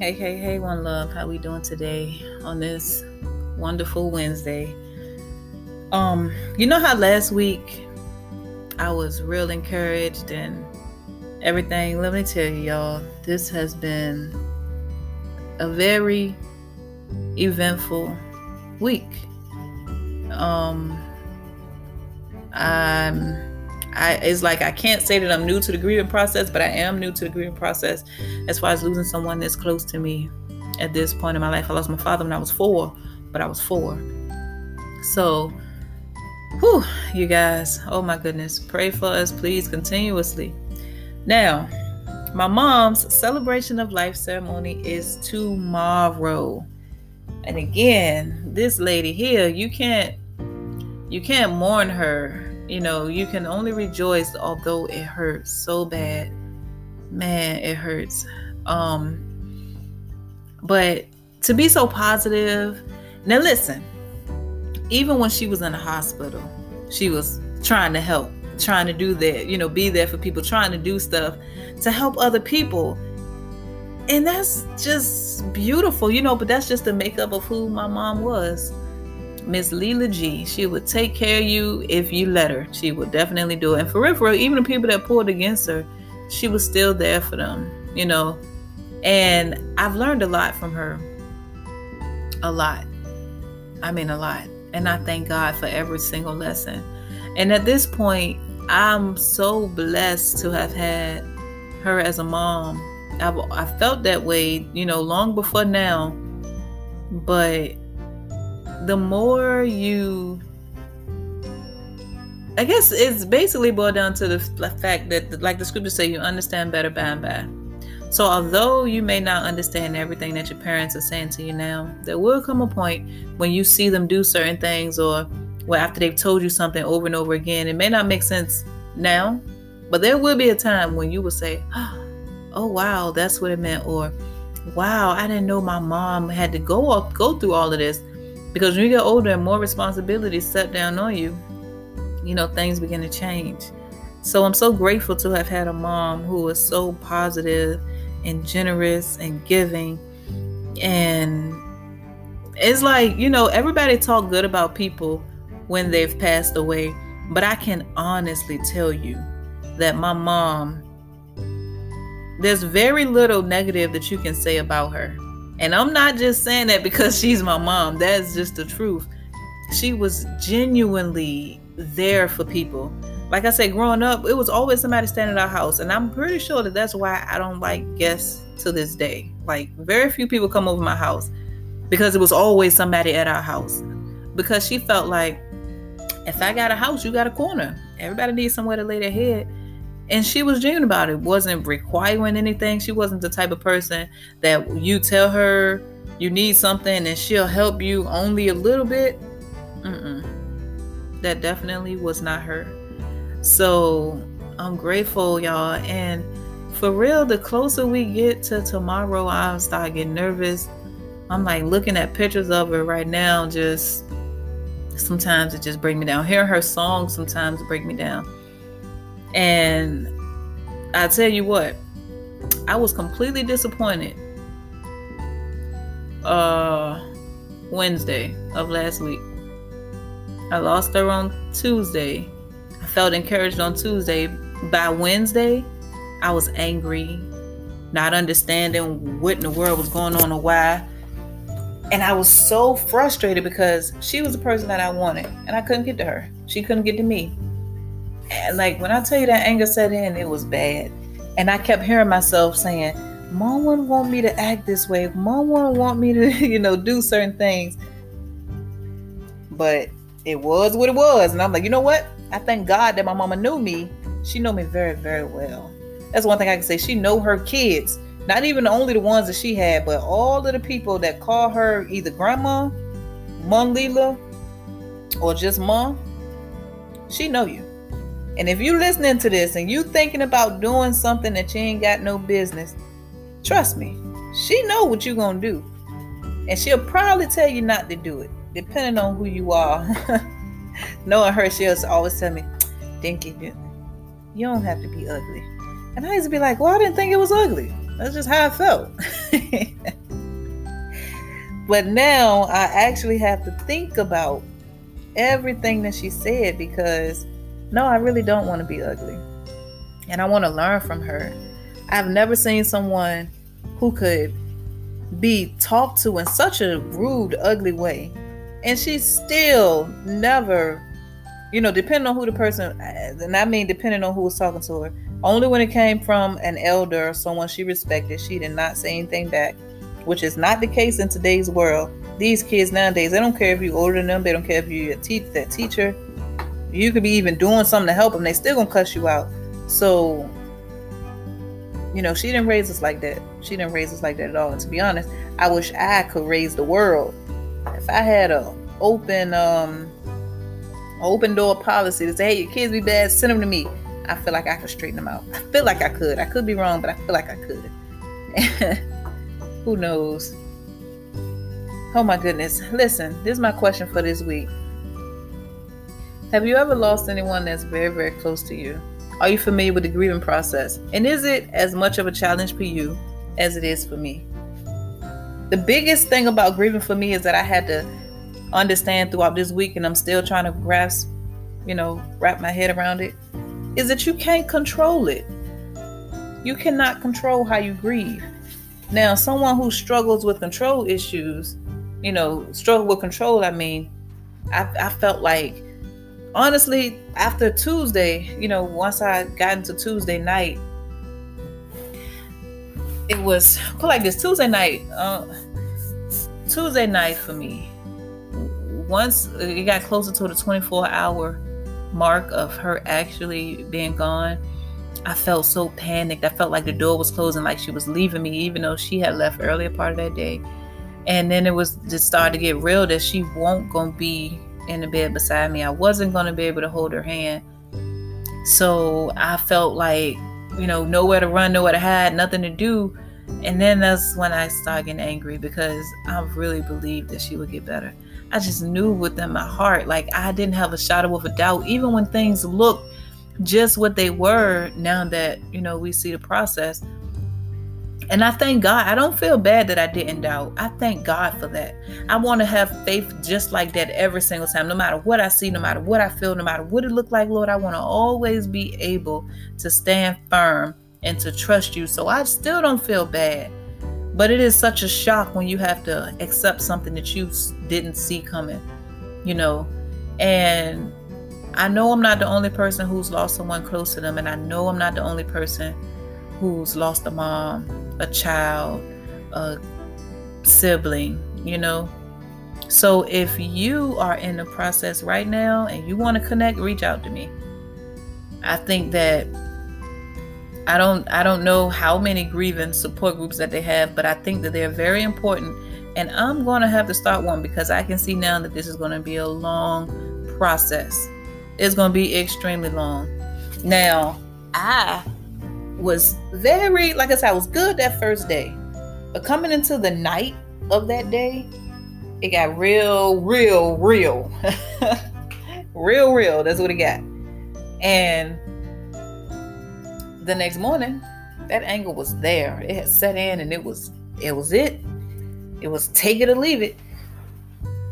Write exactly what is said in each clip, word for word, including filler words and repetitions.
Hey, hey, hey, one love. How we doing today on this wonderful Wednesday? Um, you know how last week I was real encouraged and everything? Let me tell you, y'all, this has been a very eventful week. Um, I'm... I, it's like I can't say that I'm new to the grieving process, but I am new to the grieving process as far as losing someone that's close to me at this point in my life. I lost my father when I was four, but I was four. So, whew, you guys, oh my goodness, pray for us, please, continuously. Now, my mom's celebration of life ceremony is tomorrow. And again, this lady here, you can't, you can't mourn her. You know, you can only rejoice, although it hurts so bad. Man, it hurts. Um, but to be so positive. Now listen, even when she was in the hospital, she was trying to help, trying to do that, you know, be there for people, trying to do stuff to help other people. And that's just beautiful, you know, but that's just the makeup of who my mom was. Miss Leela G. She would take care of you if you let her. She would definitely do it. And for real, for real, even the people that pulled against her, she was still there for them, you know. And I've learned a lot from her. A lot. I mean, a lot. And I thank God for every single lesson. And at this point, I'm so blessed to have had her as a mom. I've, I felt that way, you know, long before now. But the more you, I guess it's basically boiled down to the fact that, like the scriptures say, you understand better by and by. So although you may not understand everything that your parents are saying to you now, there will come a point when you see them do certain things, or well, after they've told you something over and over again, it may not make sense now, but there will be a time when you will say, oh wow, that's what it meant, or wow, I didn't know my mom had to go up, go through all of this. Because when you get older and more responsibilities set down on you, you know, things begin to change. So I'm so grateful to have had a mom who was so positive and generous and giving. And it's like, you know, everybody talk good about people when they've passed away. But I can honestly tell you that my mom, there's very little negative that you can say about her. And I'm not just saying that because she's my mom. That's just the truth. She was genuinely there for people. Like I said, growing up, it was always somebody standing at our house. And I'm pretty sure that that's why I don't like guests to this day. Like, very few people come over my house because it was always somebody at our house. Because she felt like, if I got a house, you got a corner. Everybody needs somewhere to lay their head. And she was genuine about it. Wasn't requiring anything. She wasn't the type of person that you tell her you need something and she'll help you only a little bit. Mm-mm. That definitely was not her. So I'm grateful, y'all. And for real, the closer we get to tomorrow, I start getting nervous. I'm like looking at pictures of her right now. Just sometimes it just brings me down. Hearing her songs sometimes break me down. And I tell you what, I was completely disappointed uh, Wednesday of last week. I lost her on Tuesday. I felt encouraged on Tuesday. By Wednesday, I was angry, not understanding what in the world was going on or why. And I was so frustrated because she was the person that I wanted and I couldn't get to her. She couldn't get to me. Like, when I tell you that anger set in, it was bad. And I kept hearing myself saying, Mom wouldn't want me to act this way. Mom wouldn't want me to, you know, do certain things. But it was what it was. And I'm like, you know what? I thank God that my mama knew me. She knew me very, very well. That's one thing I can say. She knew her kids. Not even only the ones that she had, but all of the people that call her either Grandma, Mom Leela, or just Mom. She know you. And if you're listening to this and you thinking about doing something that you ain't got no business, trust me, she know what you're going to do. And she'll probably tell you not to do it, depending on who you are. Knowing her, she'll always tell me, Dinky, you don't have to be ugly. And I used to be like, well, I didn't think it was ugly. That's just how I felt. But now I actually have to think about everything that she said, because no, I really don't want to be ugly. And I want to learn from her. I've never seen someone who could be talked to in such a rude, ugly way, and she still never, you know, depending on who the person, and I mean depending on who was talking to her, only when it came from an elder or someone she respected, she did not say anything back, which is not the case in today's world. These kids nowadays, they don't care if you're older than them, they don't care if you're a te- that teacher. You could be even doing something to help them, they still gonna cuss you out. So, you know, she didn't raise us like that. She didn't raise us like that at all. And to be honest, I wish I could raise the world. If I had a open, um, open door policy to say, hey, your kids be bad, send them to me, I feel like I could straighten them out. I feel like I could. I could be wrong, but I feel like I could. Who knows? Oh my goodness. Listen, this is my question for this week. Have you ever lost anyone that's very, very close to you? Are you familiar with the grieving process? And is it as much of a challenge for you as it is for me? The biggest thing about grieving for me is that I had to understand throughout this week, and I'm still trying to grasp, you know, wrap my head around it, is that you can't control it. You cannot control how you grieve. Now, someone who struggles with control issues, you know, struggle with control, I mean, I, I felt like, honestly, after Tuesday, you know, once I got into Tuesday night, it was like this Tuesday night, uh, Tuesday night for me. Once it got closer to the twenty-four hour mark of her actually being gone, I felt so panicked. I felt like the door was closing, like she was leaving me, even though she had left earlier part of that day. And then it was just started to get real that she won't gonna be in the bed beside me. I wasn't going to be able to hold her hand. So I felt like, you know, nowhere to run, nowhere to hide, nothing to do. And then that's when I started getting angry, because I really believed that she would get better. I just knew within my heart, like I didn't have a shadow of a doubt, even when things looked just what they were now that, you know, we see the process. And I thank God. I don't feel bad that I didn't doubt. I thank God for that. I want to have faith just like that every single time. No matter what I see, no matter what I feel, no matter what it looked like, Lord, I want to always be able to stand firm and to trust you. So I still don't feel bad. But it is such a shock when you have to accept something that you didn't see coming, you know. And I know I'm not the only person who's lost someone close to them. And I know I'm not the only person who's lost a mom, a child, a sibling, you know. So if you are in the process right now and you want to connect, reach out to me. I think that I don't I don't know how many grieving support groups that they have, but I think that they're very important, and I'm going to have to start one, because I can see now that this is going to be a long process. It's going to be extremely long. Now, I was very, like I said, I was good that first day, but coming into the night of that day, it got real, real, real, real, real. That's what it got. And the next morning, that anger was there. It had set in, and it was, it was it. It was take it or leave it.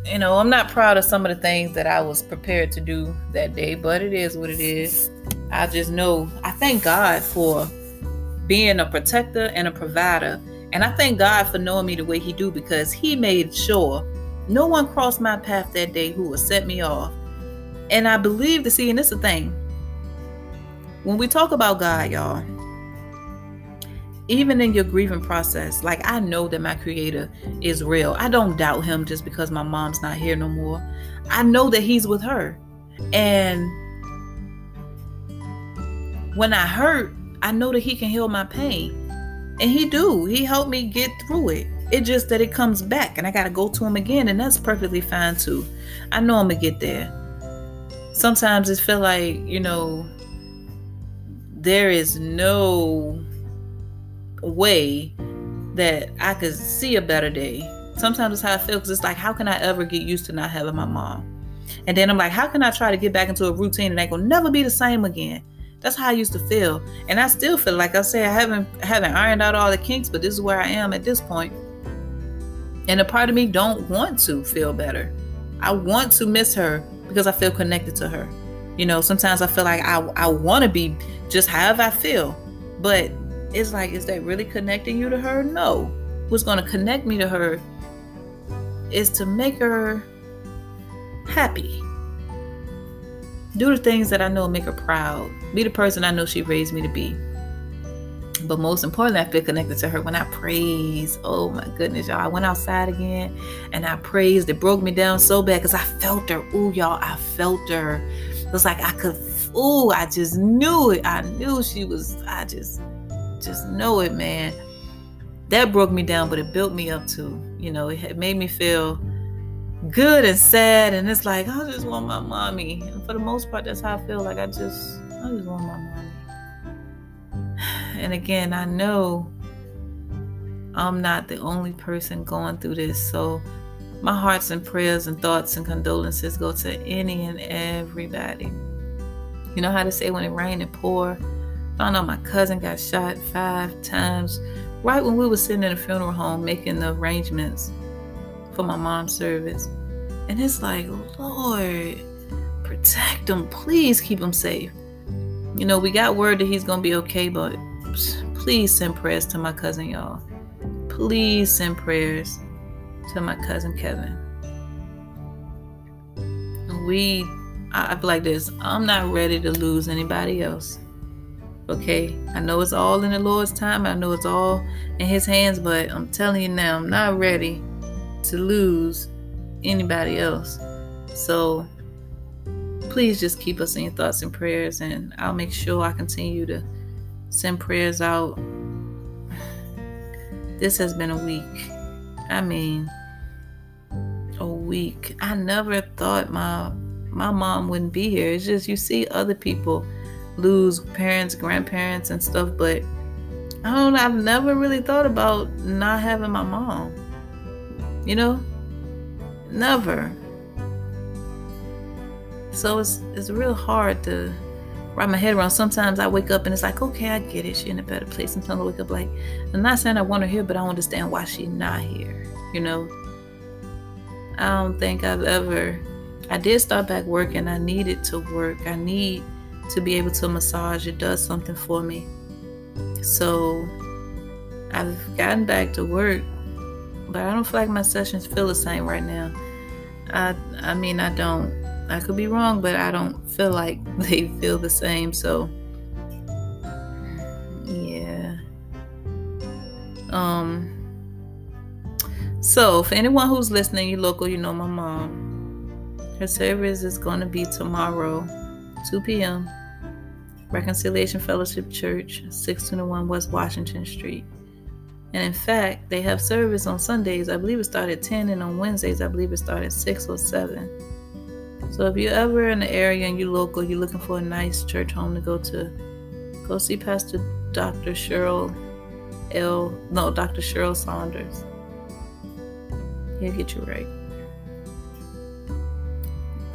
You know, I'm not proud of some of the things that I was prepared to do that day, but it is what it is. I just know, I thank God for being a protector and a provider. And I thank God for knowing me the way he do, because he made sure no one crossed my path that day who would set me off. And I believe to see, and this is the thing, when we talk about God, y'all, even in your grieving process, like I know that my creator is real. I don't doubt him just because my mom's not here no more. I know that he's with her. And when I hurt, I know that he can heal my pain. And he do. He helped me get through it. It just that it comes back and I got to go to him again. And that's perfectly fine too. I know I'm going to get there. Sometimes it feel like, you know, there is no way that I could see a better day. Sometimes it's how I feel, because it's like, how can I ever get used to not having my mom? And then I'm like, how can I try to get back into a routine and ain't going to never be the same again? That's how I used to feel. And I still feel like I say I haven't haven't ironed out all the kinks, but this is where I am at this point. And a part of me don't want to feel better. I want to miss her because I feel connected to her. You know, sometimes I feel like I, I want to be just however I feel. But it's like, is that really connecting you to her? No. What's going to connect me to her is to make her happy. Do the things that I know make her proud. Be the person I know she raised me to be. But most importantly, I feel connected to her when I praise. Oh my goodness, y'all. I went outside again and I praised. It broke me down so bad because I felt her. Ooh, y'all, I felt her. It was like I could, ooh, I just knew it. I knew she was, I just, just know it, man. That broke me down, but it built me up too. You know, it made me feel good and sad, and it's like I just want my mommy. And for the most part, that's how I feel. Like I just I just want my mommy. And again, I know I'm not the only person going through this, so my hearts and prayers and thoughts and condolences go to any and everybody. You know how to say when it rained and poured? Found out my cousin got shot five times right when we were sitting in a funeral home making the arrangements for my mom's service. And it's like, Lord, protect him, please keep him safe. You know, we got word that he's gonna be okay, but please send prayers to my cousin, y'all. Please send prayers to my cousin Kevin. We, I, I feel like this, I'm not ready to lose anybody else. Okay, I know it's all in the Lord's time. I know it's all in his hands, but I'm telling you now, I'm not ready to lose anybody else. So please just keep us in your thoughts and prayers, and I'll make sure I continue to send prayers out. This has been a week. I mean, a week. I never thought my my mom wouldn't be here. It's just, you see other people lose parents, grandparents and stuff, but I don't I've never really thought about not having my mom. You know, never. So it's it's real hard to wrap my head around. Sometimes I wake up and it's like, okay, I get it. She's in a better place. Sometimes I wake up like, I'm not saying I want her here, but I understand why she's not here. You know, I don't think I've ever. I did start back working. I needed to work. I need to be able to massage. It does something for me. So I've gotten back to work. But I don't feel like my sessions feel the same right now. I I mean, I don't. I could be wrong, but I don't feel like they feel the same. So, yeah. Um. So, for anyone who's listening, you're local, you know my mom. Her service is going to be tomorrow, two p.m. Reconciliation Fellowship Church, six twenty-one West Washington Street. And in fact, they have service on Sundays. I believe it started at ten, and on Wednesdays, I believe it started at six or seven. So if you're ever in the area and you're local, you're looking for a nice church home to go to, go see Pastor Dr. Cheryl L. No, Doctor Cheryl Saunders. He'll get you right.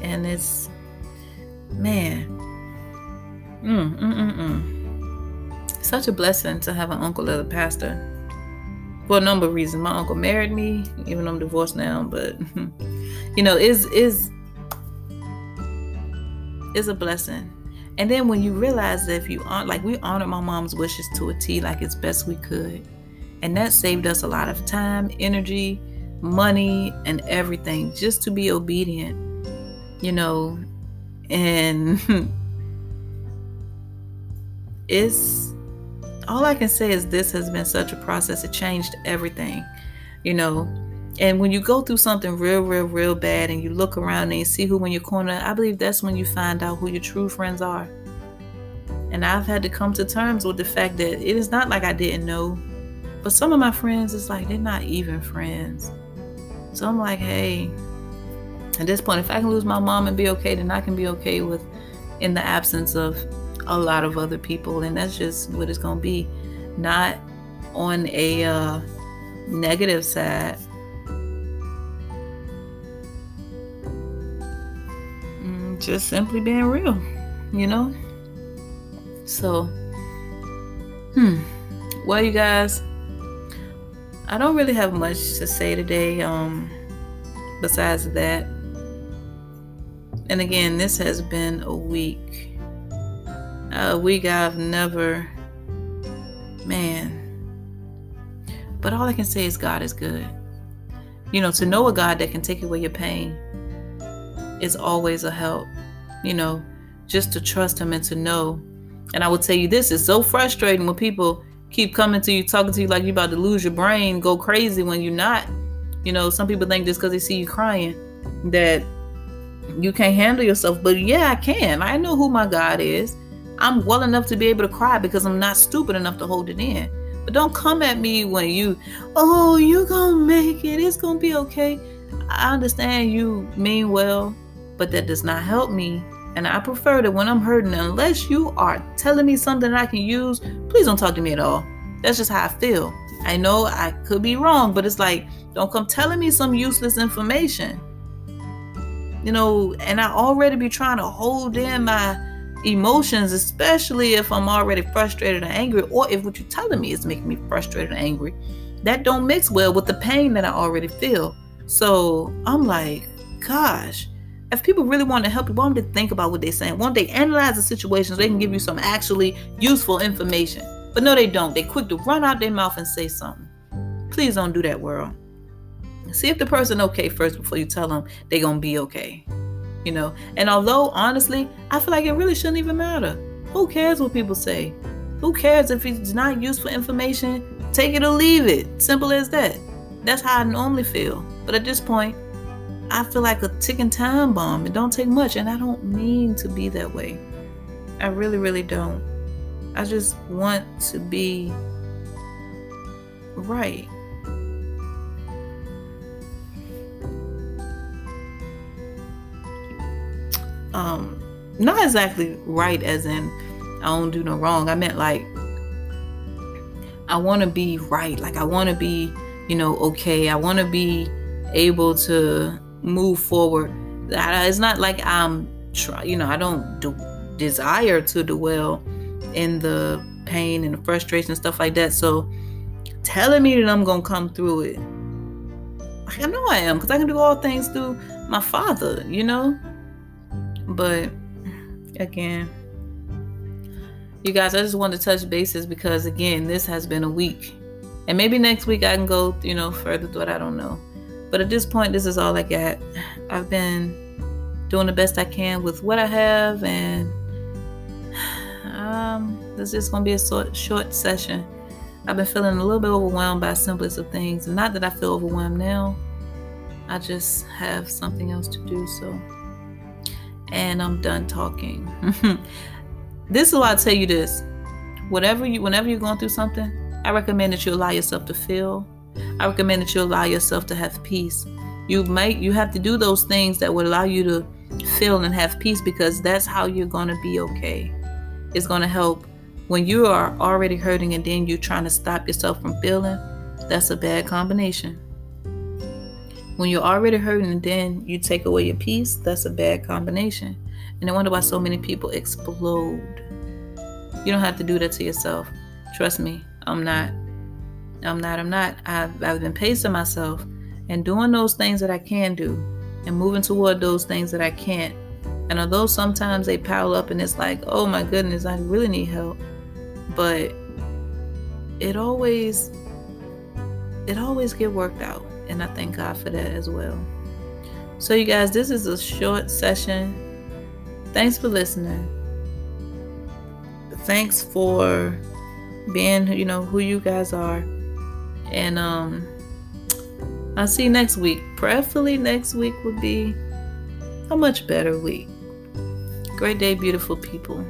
And it's, man, mm, mm, mm, mm. such a blessing to have an uncle as a pastor. For a number of reasons. My uncle married me, even though I'm divorced now, but you know, is is is a blessing. And then when you realize that if you aren't, like, we honored my mom's wishes to a T, like as best we could, and that saved us a lot of time, energy, money, and everything just to be obedient, you know. And it's, all I can say is this has been such a process. It changed everything, you know. And when you go through something real, real, real bad and you look around and you see who in your corner, I believe that's when you find out who your true friends are. And I've had to come to terms with the fact that it is not like I didn't know. But some of my friends, it's like they're not even friends. So I'm like, hey, at this point, if I can lose my mom and be okay, then I can be okay with in the absence of a lot of other people. And that's just what it's gonna be. Not on a uh, negative side. Mm, just simply being real, you know. So, hmm. Well, you guys, I don't really have much to say today. Um, besides that, and again, this has been a week. A week I've never, man. But all I can say is God is good. You know, to know a God that can take away your pain is always a help. You know, just to trust Him and to know. And I will tell you this, it's so frustrating when people keep coming to you, talking to you like you're about to lose your brain, go crazy when you're not. You know, some people think just because they see you crying that you can't handle yourself. But yeah, I can. I know who my God is. I'm well enough to be able to cry because I'm not stupid enough to hold it in. But don't come at me when you, oh, you're going to make it. It's going to be okay. I understand you mean well, but that does not help me. And I prefer that when I'm hurting, unless you are telling me something that I can use, please don't talk to me at all. That's just how I feel. I know I could be wrong, but it's like, don't come telling me some useless information. You know, and I already be trying to hold in my emotions, especially if I'm already frustrated and angry, or if what you're telling me is making me frustrated and angry, that don't mix well with the pain that I already feel. So I'm like, gosh, if people really want to help you, why don't they think about what they're saying? Why don't they analyze the situation so they can give you some actually useful information? But no, they don't. They're quick to run out their mouth and say something. Please don't do that, world. See if the person okay first before you tell them they're gonna be okay. You know, and although, honestly, I feel like it really shouldn't even matter. Who cares what people say? Who cares if it's not useful information? Take it or leave it. Simple as that. That's how I normally feel. But at this point, I feel like a ticking time bomb. It don't take much. And I don't mean to be that way. I really, really don't. I just want to be right. Um, not exactly right as in I don't do no wrong. I meant like I want to be right. Like I want to be, you know, okay. I want to be able to move forward. I, it's not like I'm, try, you know, I don't do, desire to dwell in the pain and the frustration and stuff like that. So telling me that I'm going to come through it, I know I am, because I can do all things through my Father, you know? But again, you guys, I just wanted to touch bases because, again, this has been a week. And maybe next week I can go, you know, further through it. I don't know. But at this point, this is all I got. I've been doing the best I can with what I have. And um, this is going to be a short, short session. I've been feeling a little bit overwhelmed by the simplest of things. And not that I feel overwhelmed now. I just have something else to do, so... And I'm done talking. This is why I tell you this. Whatever you, whenever you're going through something, I recommend that you allow yourself to feel. I recommend that you allow yourself to have peace. You might, you have to do those things that will allow you to feel and have peace, because that's how you're going to be okay. It's going to help. When you are already hurting and then you're trying to stop yourself from feeling, that's a bad combination. When you're already hurting and then you take away your peace, that's a bad combination. And I wonder why so many people explode. You don't have to do that to yourself. Trust me, I'm not. I'm not, I'm not. I've, I've been pacing myself and doing those things that I can do and moving toward those things that I can't. And although sometimes they pile up and it's like, oh my goodness, I really need help. But it always, it always get worked out. And I thank God for that as well. So you guys, this is a short session. Thanks for listening. Thanks for being, you know, who you guys are. And um, I'll see you next week. Prayerfully, next week would be a much better week. Great day, beautiful people.